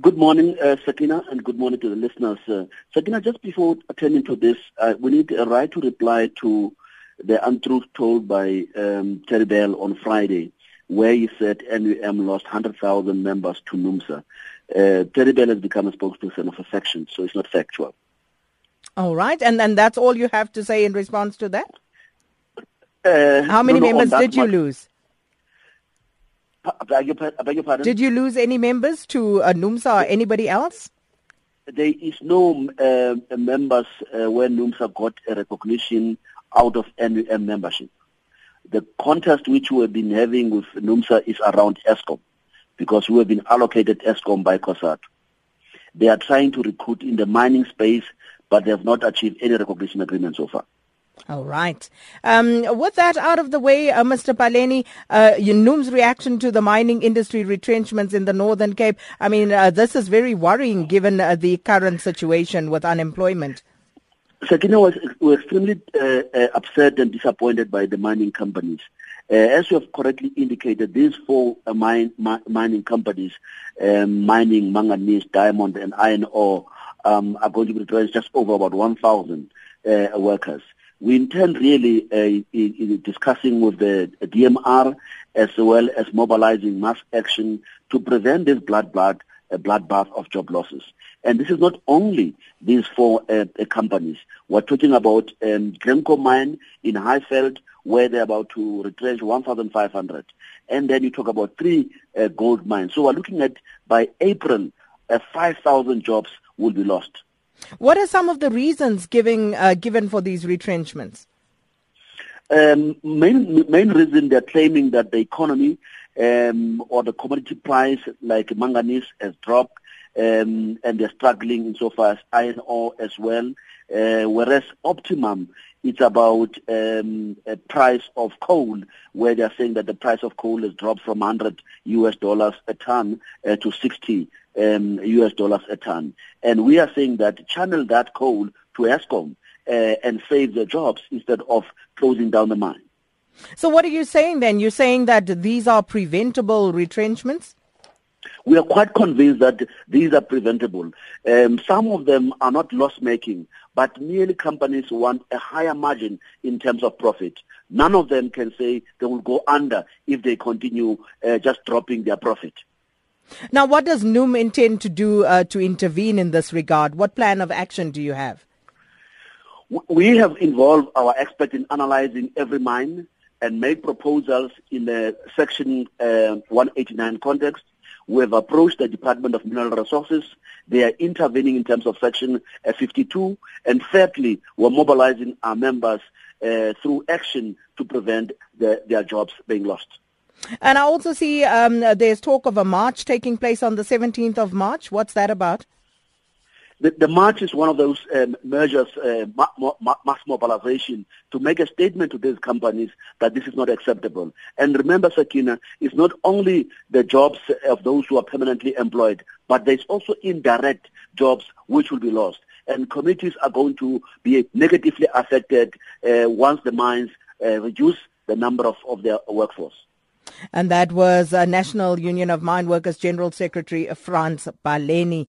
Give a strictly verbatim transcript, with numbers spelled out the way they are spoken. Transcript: Good morning, uh, Sakina, and good morning to the listeners. Uh, Sakina, just before attending to this, uh, we need a right to reply to the untruth told by um, Terry Bell on Friday, where he said N U M lost one hundred thousand members to NUMSA. Uh, Terry Bell has become a spokesperson of a section, so it's not factual. All right, and, and that's all you have to say in response to that? Uh, How many no, no, members did you much. lose? I beg your, I beg your pardon? Did you lose any members to uh, NUMSA or anybody else? There is no uh, members uh, where NUMSA got a recognition out of N U M membership. The contest which we have been having with NUMSA is around Eskom, because we have been allocated Eskom by COSAT. They are trying to recruit in the mining space, but they have not achieved any recognition agreement so far. All right. Um, with that out of the way, uh, Mister Baleni, uh, NUMSA's reaction to the mining industry retrenchments in the Northern Cape, I mean, uh, this is very worrying given uh, the current situation with unemployment. Sakina, was we're extremely uh, uh, upset and disappointed by the mining companies. Uh, as you have correctly indicated, these four uh, mine, mi- mining companies, um, mining manganese, diamond, and iron ore, um, are going to be retrenched just over about one thousand uh, workers. We intend really uh, in, in discussing with the D M R as well as mobilizing mass action to prevent this blood, blood, uh, bloodbath of job losses. And this is not only these four uh, companies. We're talking about um, Glencore mine in Highfield, where they're about to retrench one thousand five hundred. And then you talk about three uh, gold mines. So we're looking at by April, uh, five thousand jobs will be lost. What are some of the reasons giving, uh, given for these retrenchments? Um, main, main reason they're claiming that the economy um, or the commodity price like manganese has dropped um, and they're struggling insofar as iron ore as well. Uh, whereas Optimum, it's about um, a price of coal, where they're saying that the price of coal has dropped from one hundred U S dollars a ton uh, to sixty Um, U S dollars a ton. And we are saying that channel that coal to Eskom uh, and save the jobs instead of closing down the mine. So what are you saying then? You're saying that these are preventable retrenchments? We are quite convinced that these are preventable. Um, some of them are not loss-making, but merely companies want a higher margin in terms of profit. None of them can say they will go under if they continue uh, just dropping their profit. Now, what does NUM intend to do uh, to intervene in this regard? What plan of action do you have? We have involved our experts in analyzing every mine and made proposals in the Section uh, one eighty-nine context. We have approached the Department of Mineral Resources. They are intervening in terms of Section fifty-two. And thirdly, we're mobilizing our members uh, through action to prevent the, their jobs being lost. And I also see um, there's talk of a march taking place on the seventeenth of March. What's that about? The, the march is one of those um, measures, uh, ma- ma- mass mobilization, to make a statement to these companies that this is not acceptable. And remember, Sakina, it's not only the jobs of those who are permanently employed, but there's also indirect jobs which will be lost. And communities are going to be negatively affected uh, once the mines uh, reduce the number of, of their workforce. And that was uh, National Union of Mine Workers General Secretary Franz Baleni.